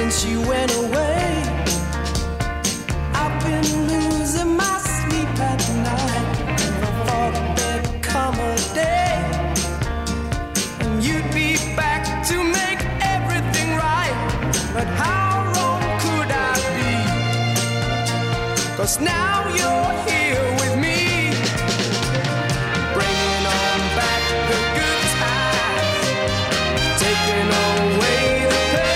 since you went away. I've been losing my sleep at night, never thought there'd come a day and you'd be back to make everything right. But how wrong could I be? 'Cause now you're here with me, bringing on back the good times, taking away the pain.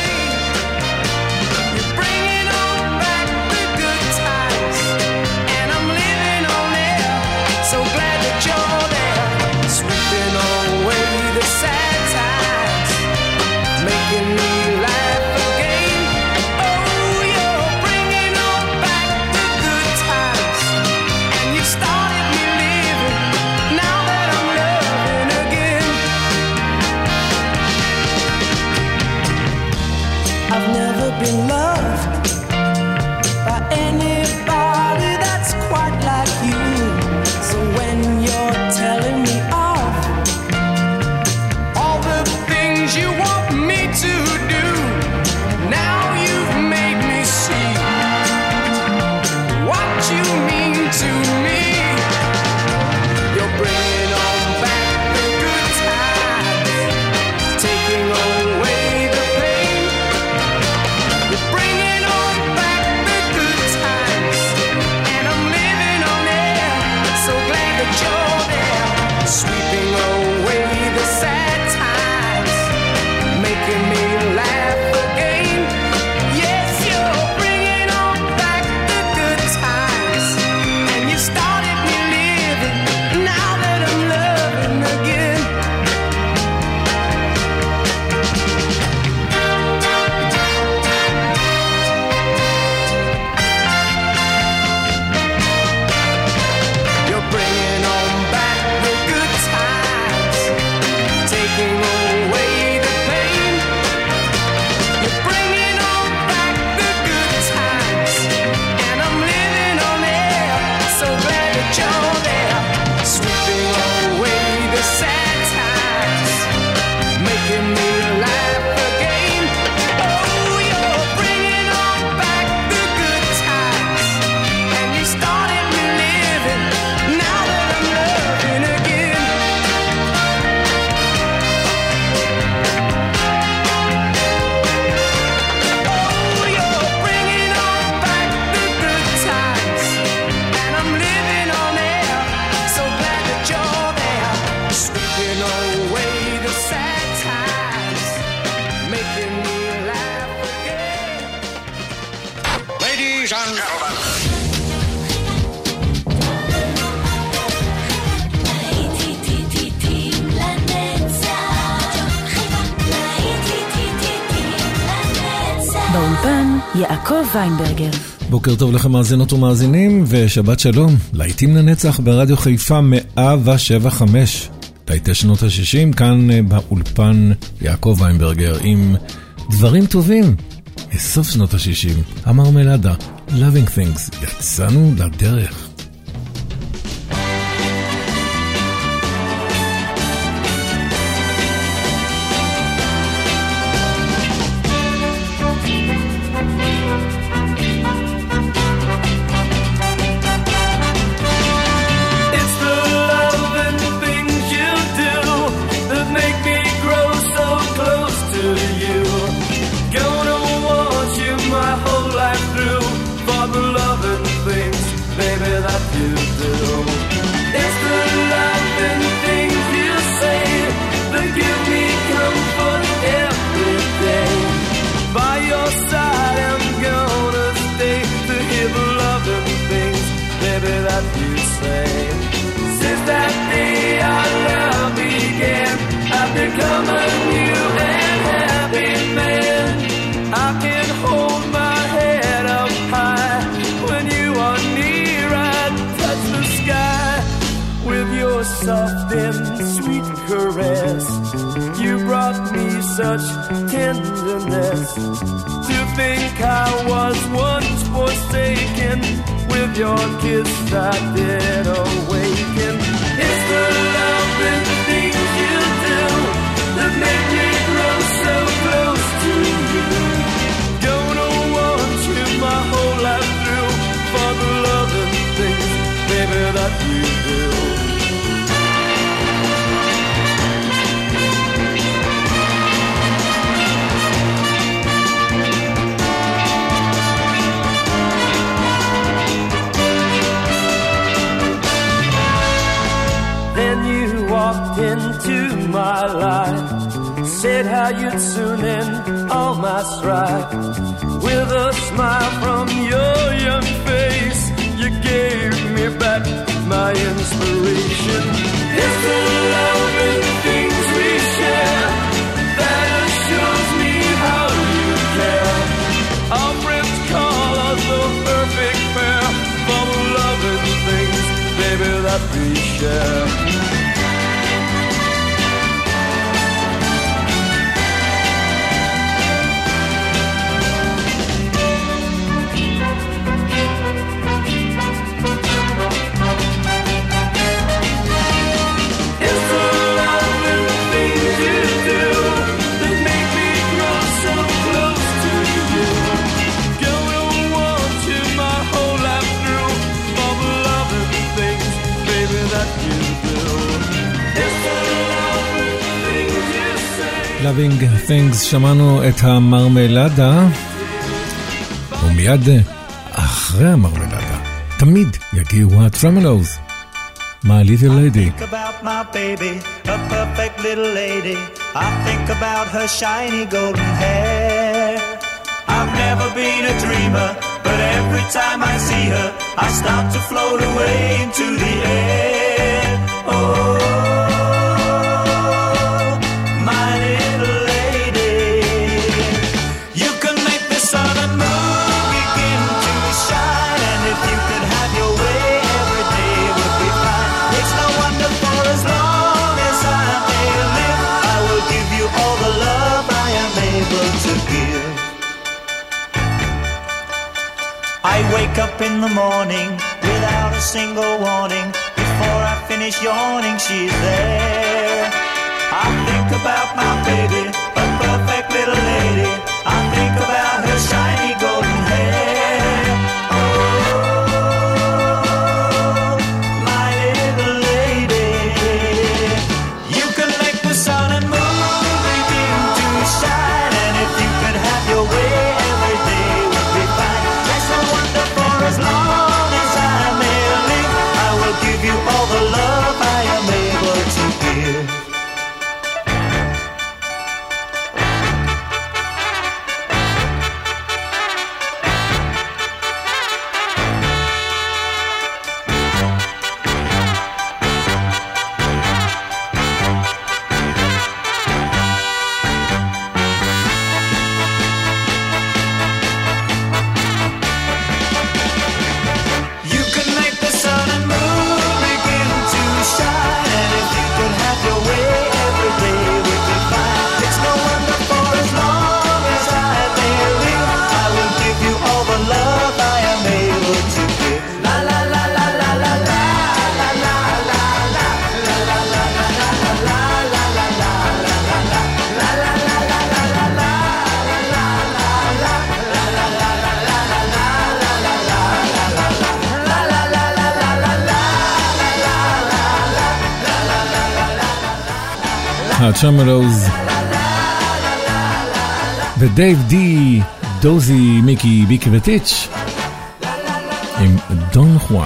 יעקב ויימברגר. בוקר טוב לכם מאזינות ומאזינים, ושבת שלום. להיטים לנצח ברדיו חיפה 107.5. להיטי שנות ה-60, כאן באולפן יעקב ויימברגר עם דברים טובים. מסוף שנות ה-60, המרמלדה, Loving Things, יצאנו לדרך. Don't tuning all my stride. With a smile from your young face, you gave me back my inspiration. It's the love in the things we share that assures me how you care. Our friends call us the perfect pair for the loving things, baby, that we share. Loving Things, שמענו את המרמלדה, ומיד אחרי המרמלדה תמיד יגיעו הטרמלוז. My little lady. I think about my baby, a perfect little lady. I think about her shiny golden hair. I've never been a dreamer, but every time I see her, I start to float away into the air. Oh. I wake up in the morning without a single warning. Before I finish yawning, she's there. I think about my baby, a perfect little lady. I think about her shiny golden hair. Oh, my little lady. You can make the sun and moon begin to shine. And if you could have your way, every day would be fine. There's no wonder for as long as I may live, I will give you all the love I am able to give. צ'מלוז ודייב די דוזי מיקי ביק וטיץ' עם דון חואן.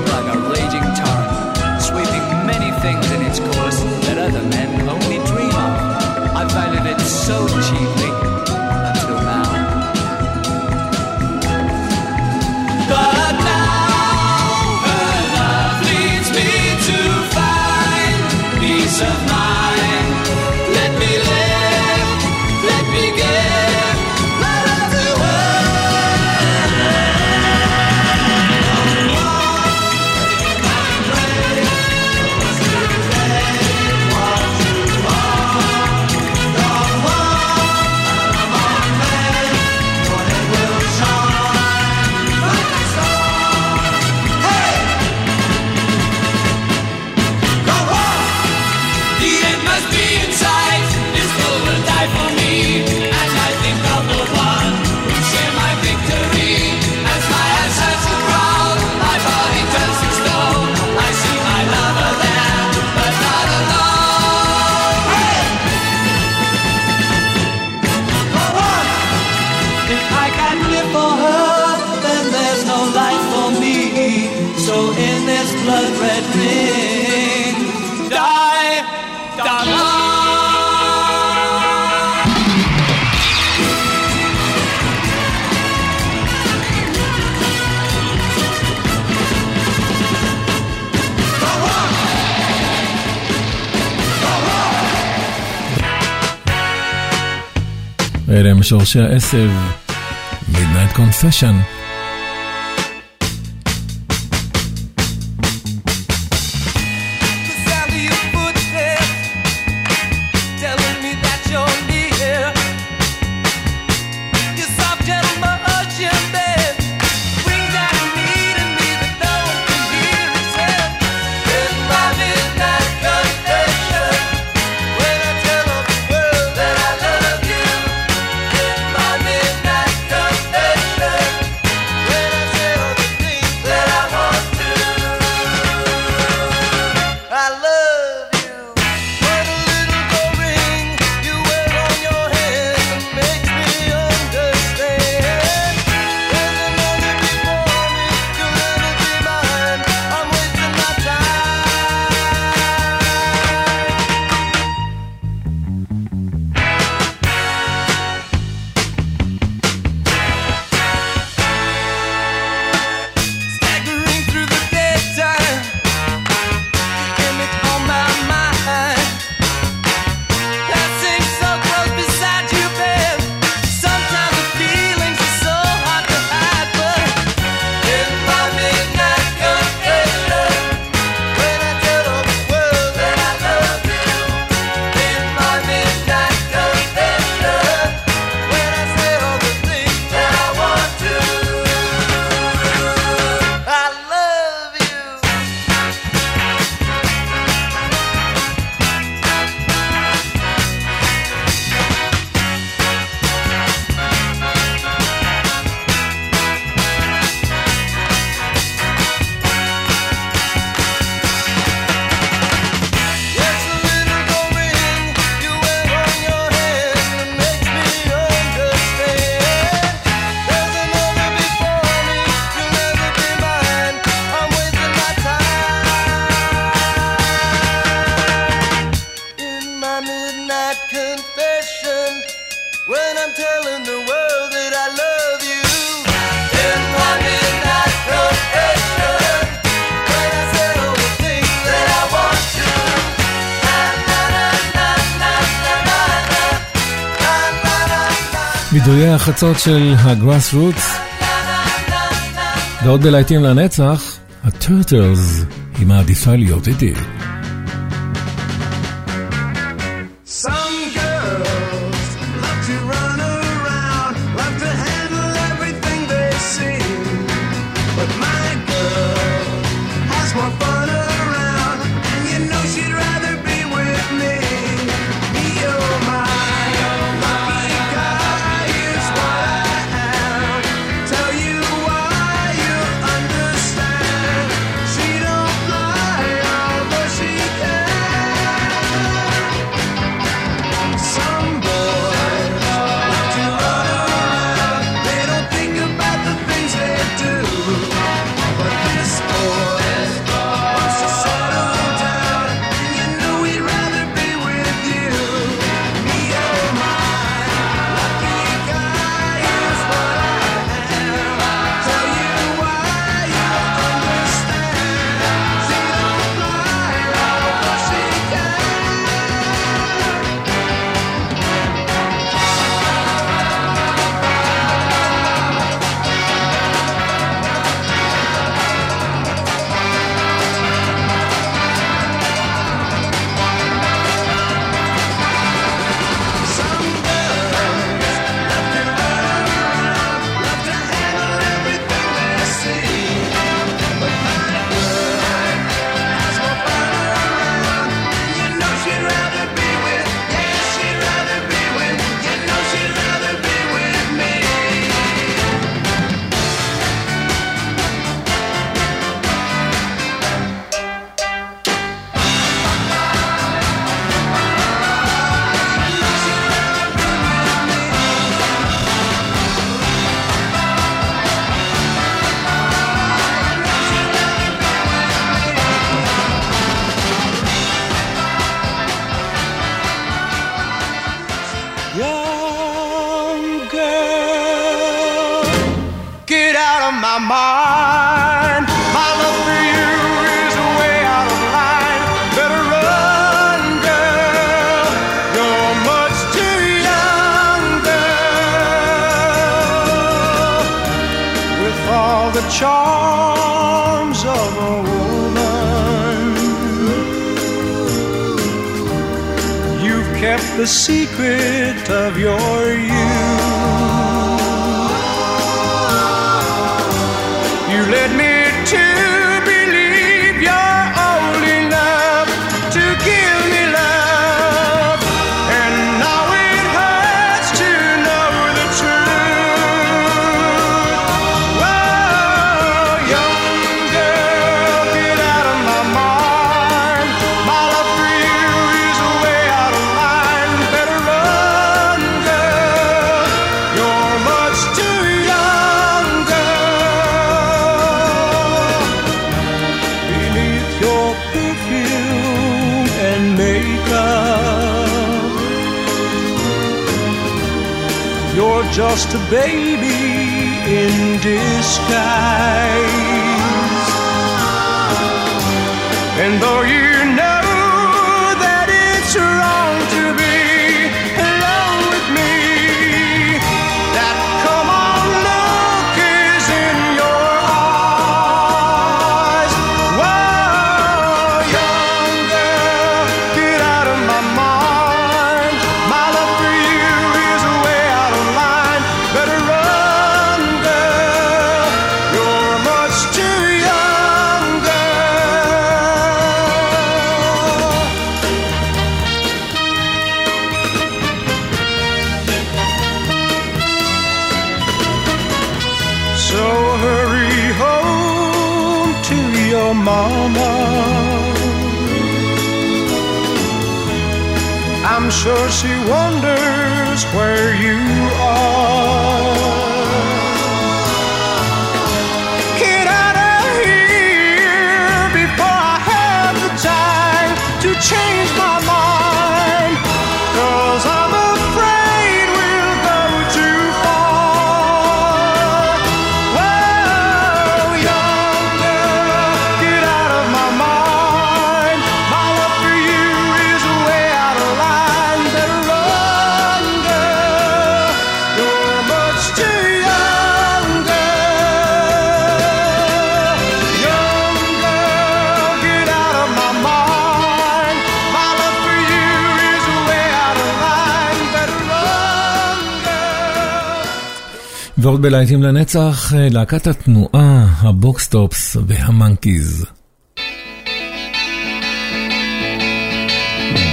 raging like a raging torrent, sweeping many things in its course that other men only dream of. I valued it so cheaply until now. But now her love leads me to find peace of mind. Let me live, let me give my love to her. אלה משורשי העשב, Midnight Confession. בידויי החצות של הגראס רוטס ועוד בלהיטים לנצח הטורטלס היא מעדיפה להיות איתי. mine. My love for you is way out of line. Better run, girl. You're much too young, girl. With all the charms of a woman, you've kept the secret of your youth. Led me to believe you're old enough to give me love, and now it hurts to know the truth. Oh, young girl, get out of my mind. My love for you is way out of line. Better run, girl. You're much too young. You're just a baby in disguise. And though you know that it's wrong to be alone with me, that come on look is in your eyes. Whoa, young girl, get out of my mind. My love for you is a way out of line. Better run, girl. You're much too young, girl. So hurry home to your mama. I'm sure she wonders where you are. Get out of here before I have the time to change my mind. 'Cause I'm afraid we'll go too far. Well, young girl, get out of my mind. My love for you is way out of line. Better run, girl. You're much too young, girl. Young girl, get out of my mind. My love for you is way out of line. Better run, girl. ועוד בלהיטים לנצח, להקת התנועה, הבוקסטופס והמנקיז. Woke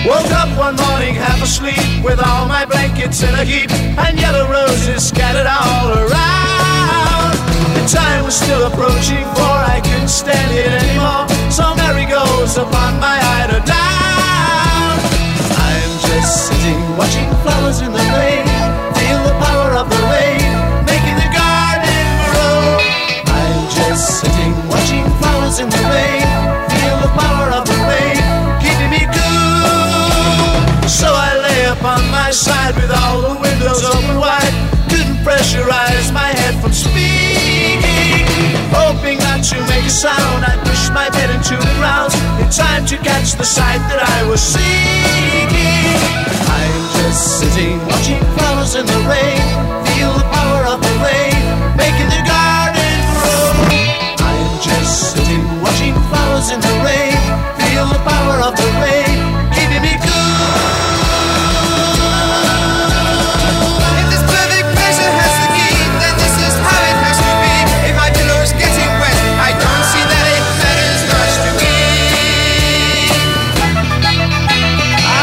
up one morning half asleep with all my blankets in a heap and yellow roses scattered all around. The time was still approaching for I couldn't stand it anymore, so Mary goes upon my eider down. I'm just sitting watching flowers in the rain, feel the power of the rain making the garden grow. I'm just sitting watching flowers in the rain, feel the power of the rain keeping me cool. So I lay upon my side with all the windows open wide, couldn't pressurize my head from speaking. Hoping not to make a sound, I pushed my head into the grounds in time to catch the sight that I was seeking. I'm just sitting watching flowers in the rain, feel the power of the rain making the garden grow. I'm just sitting watching flowers in the rain, feel the power of the rain keeping me cool. If this perfect pressure has the key, then this is how it has to be. If my pillow's getting wet, I don't see that it matters much to me.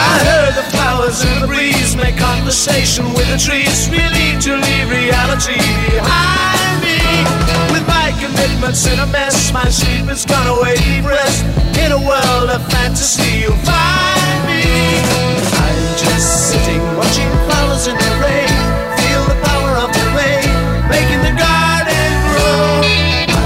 I heard the flowers in the breeze make conversation with the trees, really to leave reality behind me. With my commitments in a mess, my sleep has gone away depressed. In a world of fantasy, you'll find me. I'm just sitting watching flowers in the rain, feel the power of the rain making the garden grow.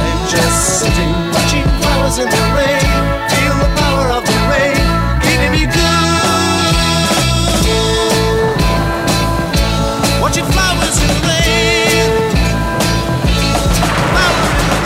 I'm just sitting watching flowers in the rain, feel the power of the rain keeping me cool. Watching flowers in the rain, flowers in the rain.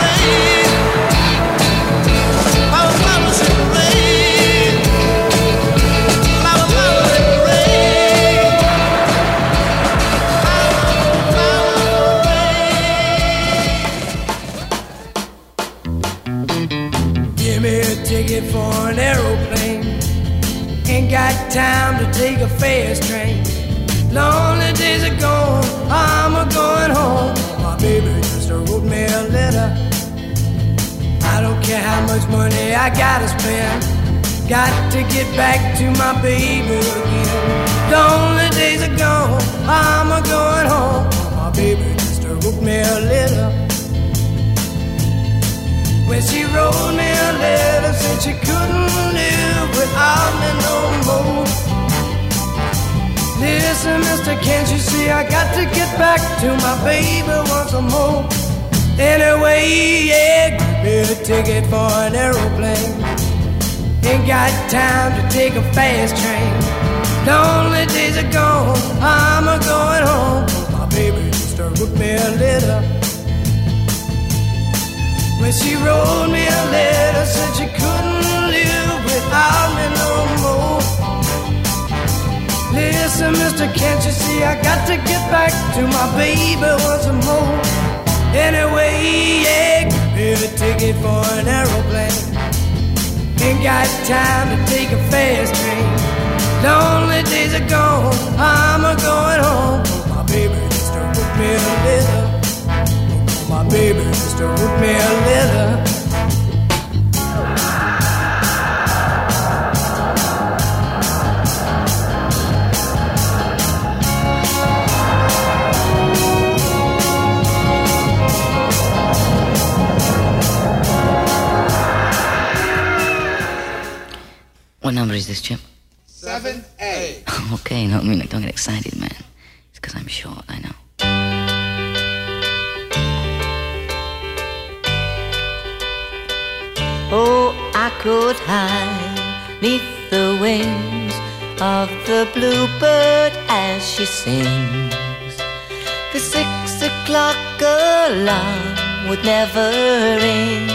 Give me a ticket for an aeroplane. Ain't got time to take a fast train. Lonely days are gone, I'm a-going home. My baby just wrote me a letter. I don't care how much money I gotta spend. Got to get back to my baby again. Lonely days are gone, I'm a-going home. My baby just wrote me a letter. When she wrote me a letter, said she couldn't live without me no more. Listen, mister, can't you see I got to get back to my baby once more? Anyway, yeah, give me a ticket for an aeroplane. Ain't got time to take a fast train. Lonely days are gone, I'm a-going home. My baby just wrote me a letter. When she wrote me a letter, said she couldn't live without me no more. Listen, mister, can't you see I got to get back to my baby once more? Anyway, yeah, give me a ticket for an aeroplane. Ain't got time to take a fast train. Lonely days are gone, I'm a-going home. My baby just wrote me a letter. My baby just wrote me a letter. What number is this, Jim? 7A. Okay, no, I mean, like, don't get excited, man. It's because I'm short, I know. Oh, I could hide neath the wings of the bluebird as she sings. The 6 o'clock alarm would never ring,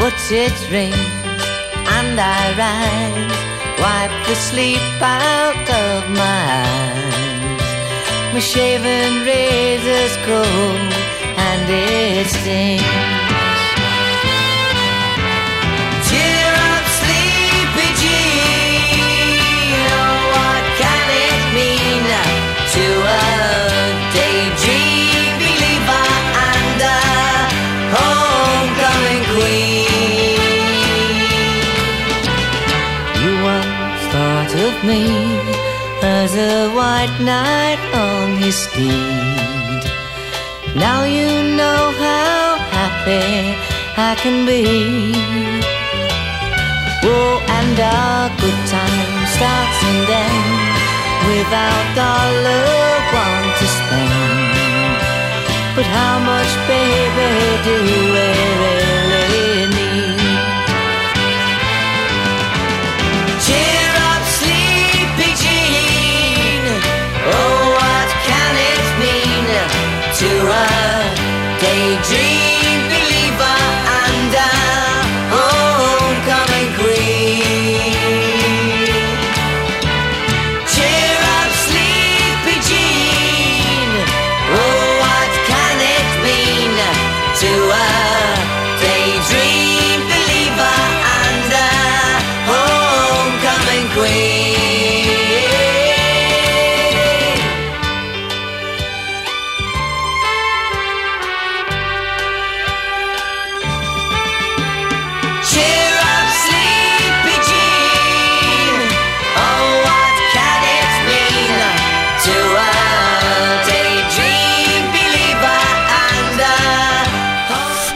but it rings and I rise, wipe the sleep out of my eyes. My shaven razor's cold and it stings. Me as a white knight on his steed. Now you know how happy I can be. Oh, and our good time starts and ends without dollar one to spend. But how much, baby, do we really need? Cheer. To a daydream believer and a homecoming queen. Cheer up, sleepy Jean. Oh, what can it mean to a daydream believer and a homecoming queen?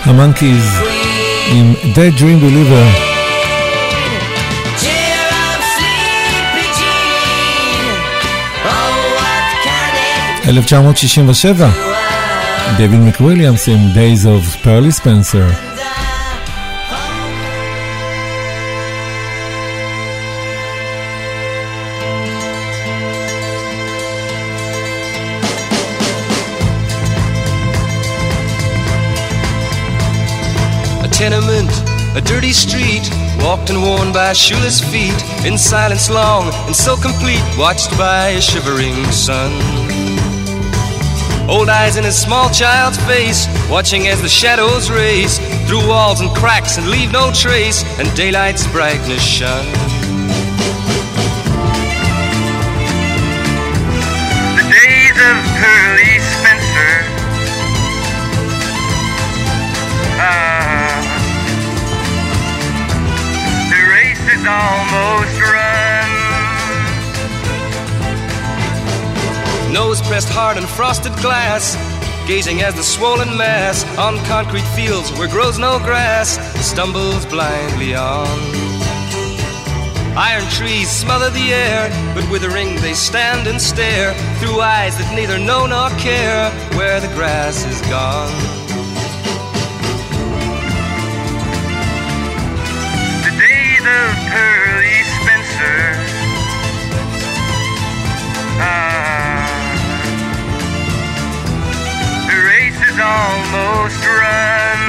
המנקיז עם Dead Dream Believer. Cheer up, sleepy Jean. Oh, what can it be? 1967 דייוויד מקוויליאמס עם Days of Pearly Spencer. Tenement, a dirty street, walked and worn by shoeless feet, in silence long and so complete, watched by a shivering sun. Old eyes in a small child's face, watching as the shadows race through walls and cracks and leave no trace, and daylight's brightness shines. The days of Pearly Spencer the race is almost run. Nose pressed hard in frosted glass, gazing as the swollen mass on concrete fields where grows no grass stumbles blindly on. Iron trees smother the air, but withering they stand and stare through eyes that neither know nor care where the grass is gone. The days of Pearly Spencer is almost run.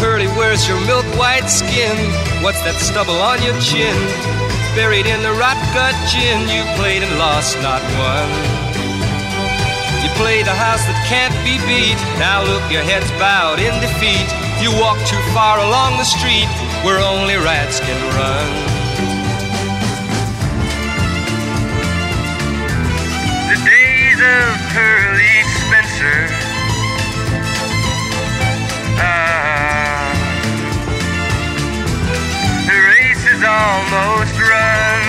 Pearly, where's your milk white skin? What's that stubble on your chin? Buried in the rot gut gin, you played and lost, not won. You played a house that can't be beat. Now look, your head's bowed in defeat. You walk too far along the street where only rats can run. Of Pearly Spencer the race is almost run.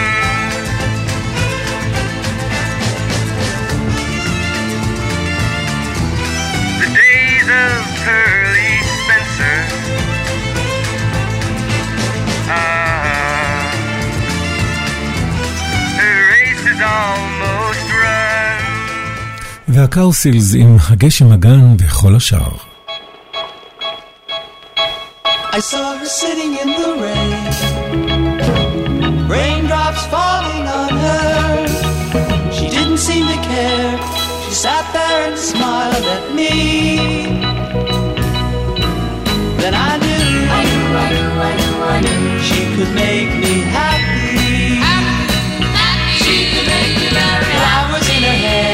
The days of Pearly Spencer the race is almost run. והקאוסילס עם הגשם הגן וכל השאר. I saw her sitting in the rain, raindrops falling on her. She didn't seem to care. She sat there and smiled at me. Then I knew, I knew she could make me happy. She could make me very happy. Flowers in her hair,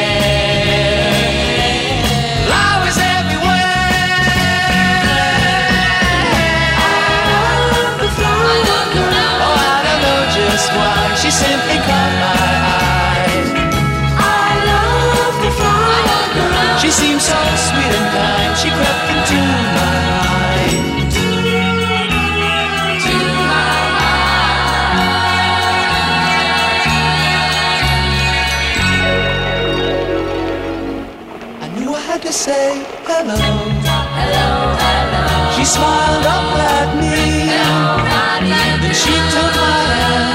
she simply caught my eyes. I love the flower. She seemed so sweet and kind. She crept into my mind. To my mind. I knew I had to say hello. Hello, hello. She smiled up at me. Hello, hello. Then she took my hand.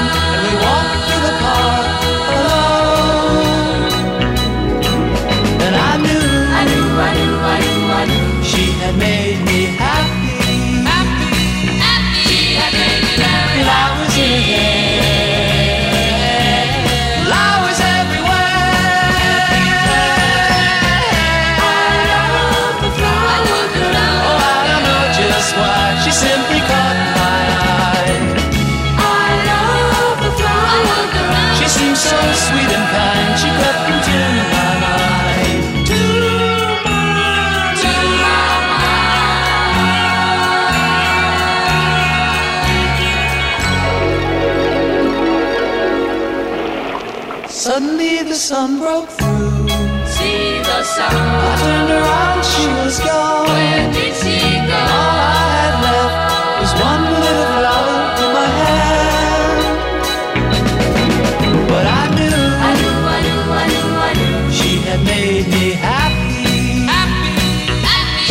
The sun broke through. See the sun. I turned around, she was gone. Where did she go? All I had left was one little flower in my hand. But I knew, I knew she had made me happy. Happy.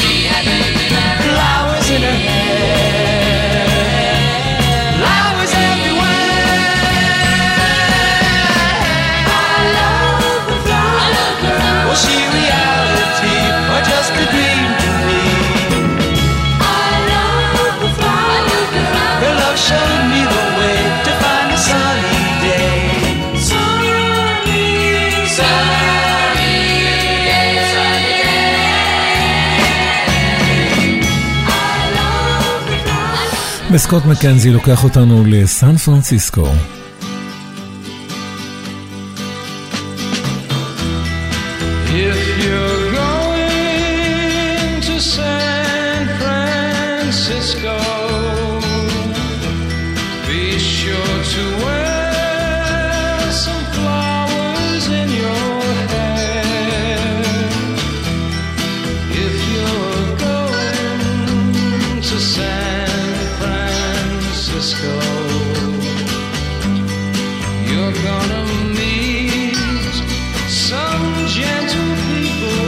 She had made me happy. Flowers in her hair, flowers everywhere. Was she reality or just a dream to me? I love the flower. Her love showed me the way to find a sunny day. Sunny day. וסקוט מקנזי לוקח אותנו לסן פרנסיסקו. Francisco. Be sure to wear some flowers in your hair. If you're going to San Francisco, you're gonna meet some gentle people.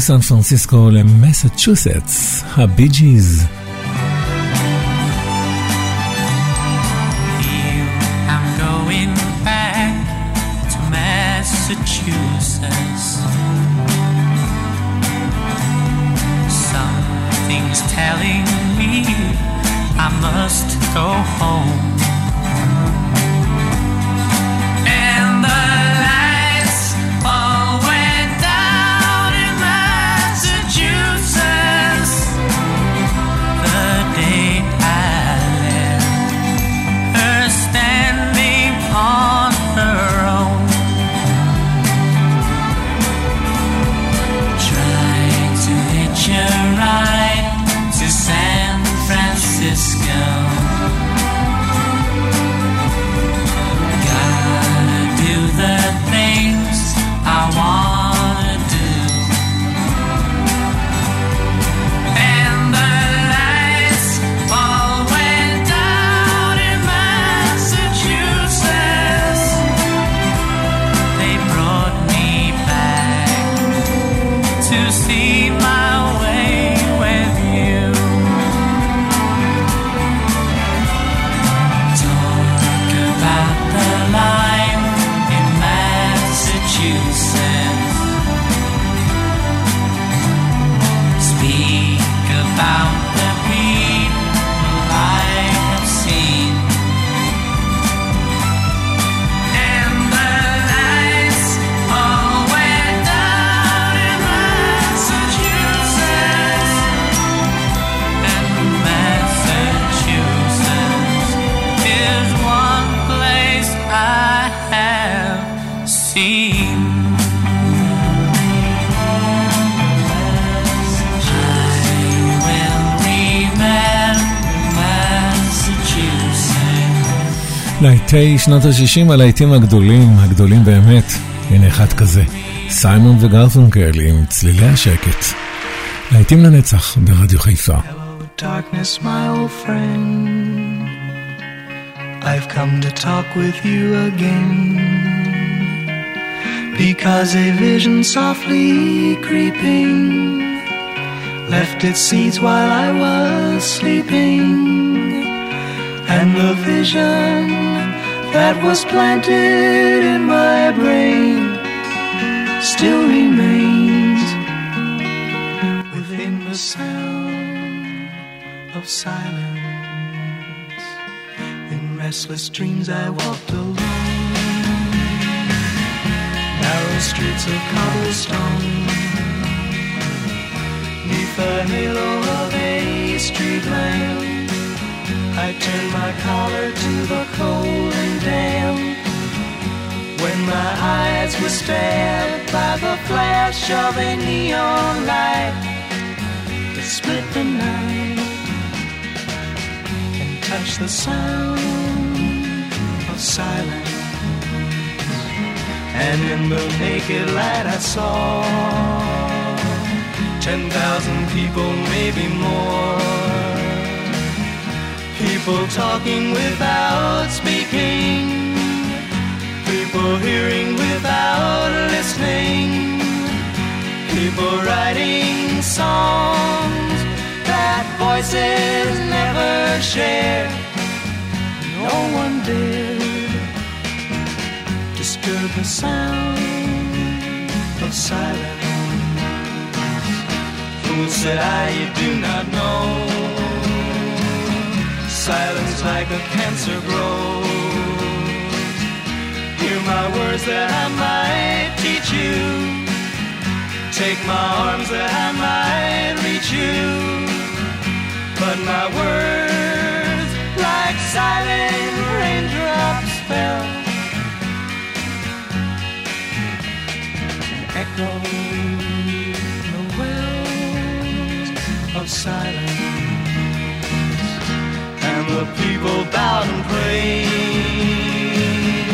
סן פרנסיסקו למסצ'וסטס, הבי ג'יז. I'm going back to Massachusetts. Something's telling me I must go home. And the להיטי שנות ה-60, הלהיטים הגדולים באמת. הנה אחד כזה, סיימון וגרפונקל עם צלילי השקט. להיטים לנצח ברדיו חיפה. darkness, my old friend, I've come to talk with you again, because a vision softly creeping left its seeds while I was sleeping, and the vision that was planted in my brain still remains within the sound of silence. In restless dreams I walked alone, narrow streets of cobblestone, neath the halo of a street lamp, I turned my collar to the cold and damp. When my eyes were stabbed by the flash of a neon light that split the night and touched the sound of silence. And in the naked light I saw 10,000 people, maybe more, people talking without speaking, people hearing without listening, people writing songs that voices never share. No one dared disturb the sound of silence. Said I, you do not know, silence like a cancer grows. Hear my words that I might teach you, take my arms that I might reach you, but my words like silent raindrops fell and echoed silence. And the people bowed and prayed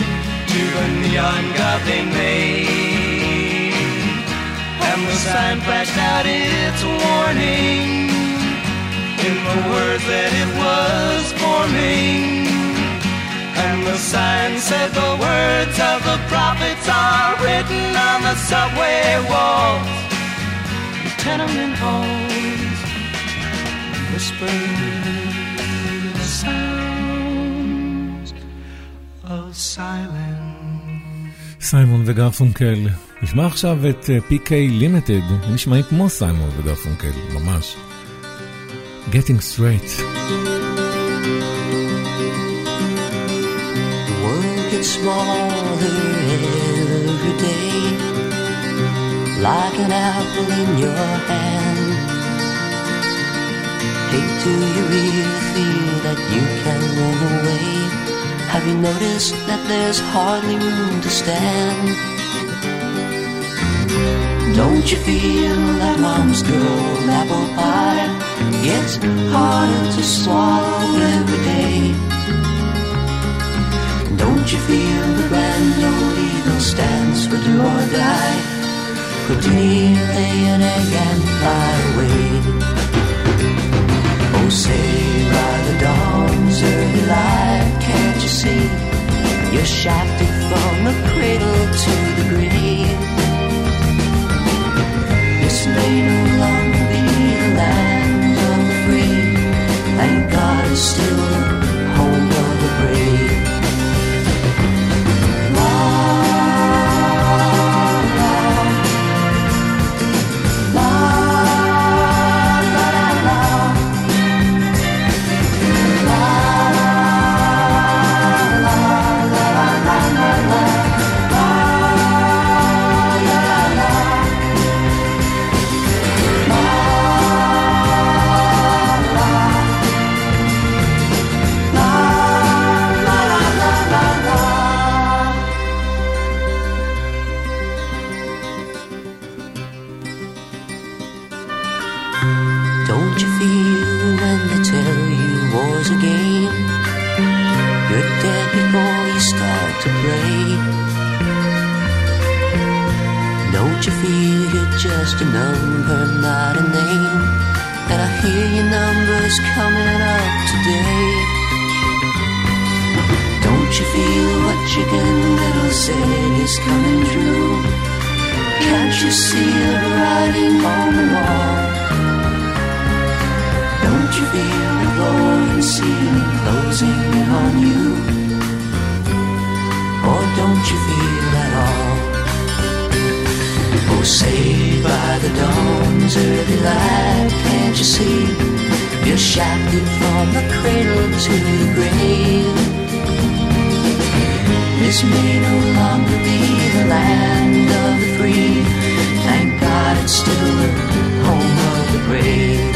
to a neon god they made, and the sign flashed out its warning in the words that it was forming, and the sign said the words of the prophets are written on the subway walls, the tenement halls, whispering the sounds of silence. סיימון וגרפונקל. נשמע עכשיו את PK Limited. הם נשמעים כמו סיימון וגרפונקל, ממש. Getting straight. The world gets smaller every day, like an apple in your hand. Do you really feel that you can run away? Have you noticed that there's hardly room to stand? Don't you feel that mom's good old apple pie gets harder to swallow every day? Don't you feel the grand old eagle stands for do or die? Could he lay an egg and fly away? Oh, say by the dawn's early light, can't you see? You're shafted from the cradle to the grave. This may no longer be a land of the free, and God is still home of the brave. Just a number, not a name. And I hear your numbers coming up today. Don't you feel what chicken little said is coming true? Can't you see it writing on the wall? Don't you feel the golden ceiling closing in on you? Or don't you feel at all? Oh, saved by the dawn's early light, can't you see? You're shackled from the cradle to the grave. This may no longer be the land of the free. Thank God it's still the home of the brave.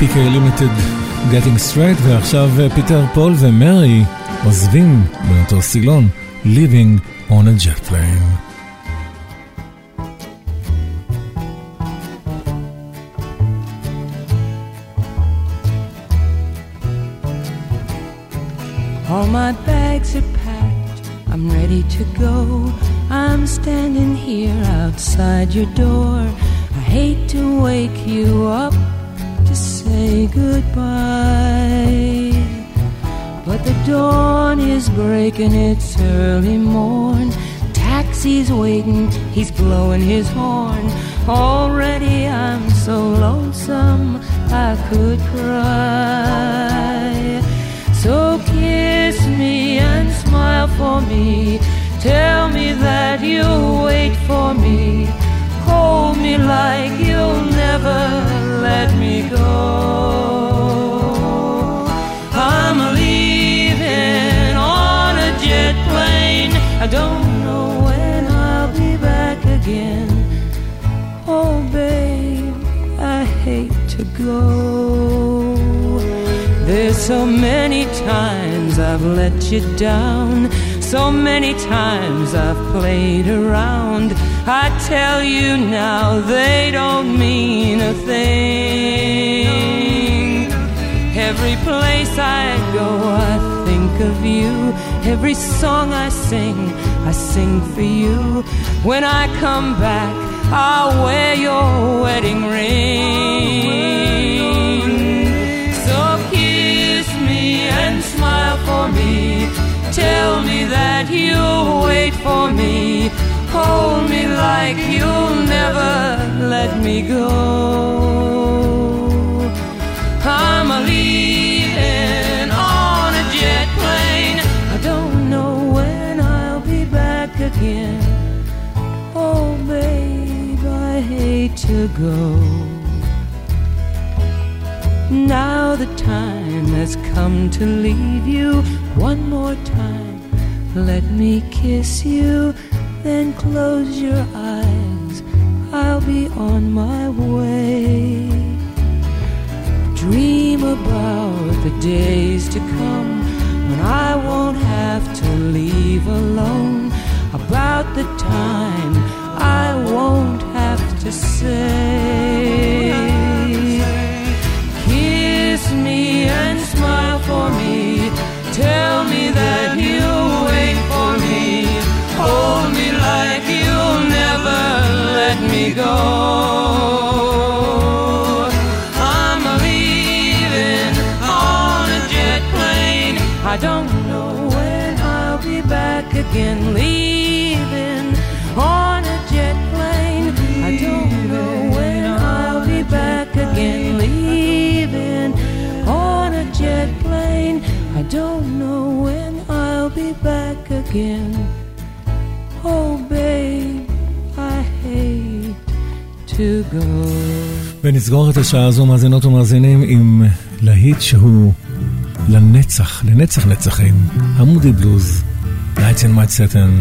PK Limited, Getting Straight, ועכשיו פיטר, פול ומרי עוזבים באותו סילון, Living on a Jet Plane. All my bags are packed, I'm ready to go. I'm standing here outside your door. I hate to wake you up, say goodbye, but the dawn is breaking, it's early morn. Taxi's waiting, he's blowing his horn. Already I'm so lonesome I could cry. So kiss me and smile for me, tell me that you'll wait for me, hold me like you'll never let me go. I'm leaving on a jet plane. I don't know when I'll be back again. Oh, babe, I hate to go. There's so many times I've let you down. So many times I've played around. I tell you now, they don't mean a thing. Every place I go, I think of you. Every song I sing for you. When I come back, I'll wear your wedding ring. So kiss me and smile for me. Tell me that you'll wait for me. Hold me like you'll never let me go. I'm leaving on a jet plane. I don't know when I'll be back again. Oh, babe, I hate to go. Now the time has come to leave you. One more time, let me kiss you. Then close your eyes, I'll be on my way. Dream about the days to come when I won't have to leave alone. About the time I won't have to say. Kiss me and smile for me. Tell me that you'll wait for me. Hold me like you'll never let me go. I'm leaving on a jet plane. I don't know when I'll be back again. Leaving on a jet plane. I don't know when I'll be back again. Leaving on a jet plane. I don't know when I'll be back again. Oh, babe, I hate to go. ונסגור את השעה הזו, מאזינות ומאזינים, עם להיט שהוא לנצח, לנצח נצחים, המודי בלוז, Nights in White Satin.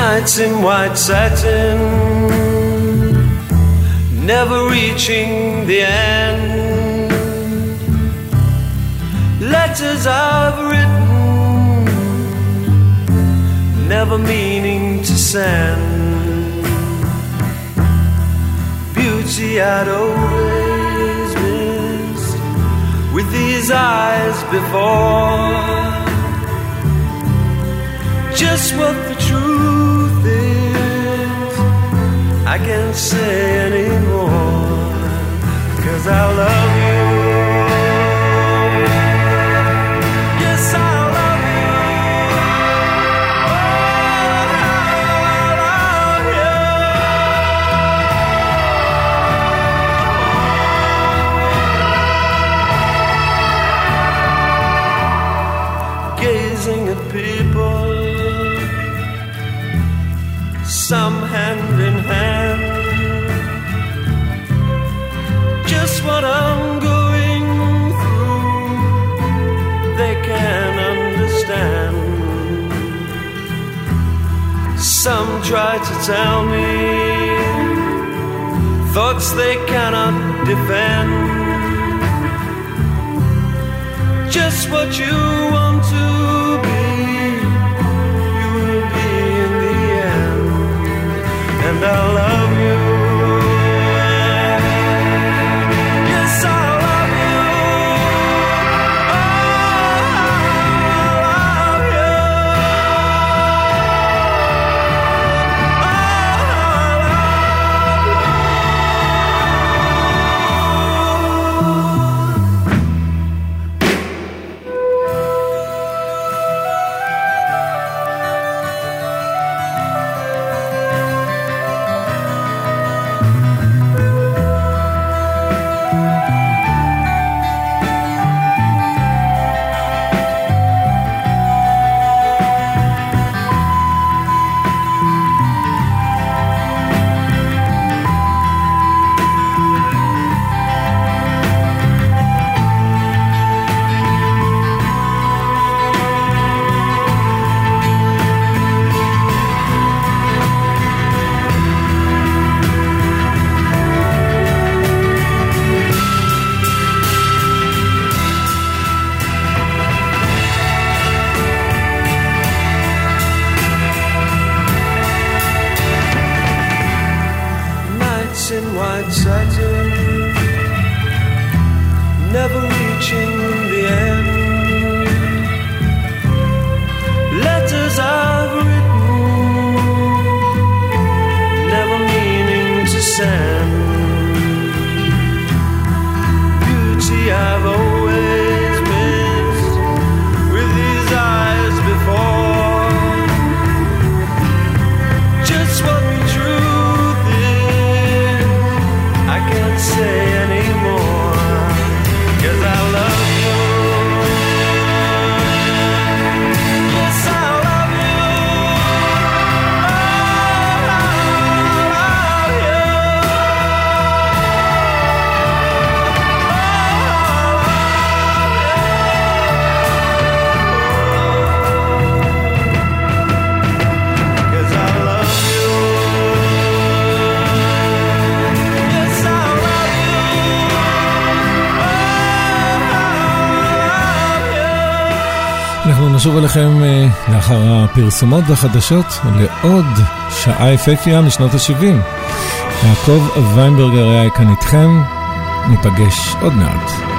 Nights in white satin, never reaching the end. Letters I've written, never meaning to send. Beauty I'd always missed, with these eyes before. Just what the truth is, I can't say anymore, 'cause I love you. Yes, I love you. Oh, I love you. Gazing at people, some hand in hand, just what I'm going through, they can't understand. Some try to tell me thoughts they cannot defend. Just what you want to be, and I love you. Yes, I love you. Oh, I love you. Oh, נשוב אליכם לאחר הפרסומות והחדשות לעוד שעה יפהפייה משנות ה-70. יעקב ויימברגר היה כאן איתכם, ניפגש עוד מעט.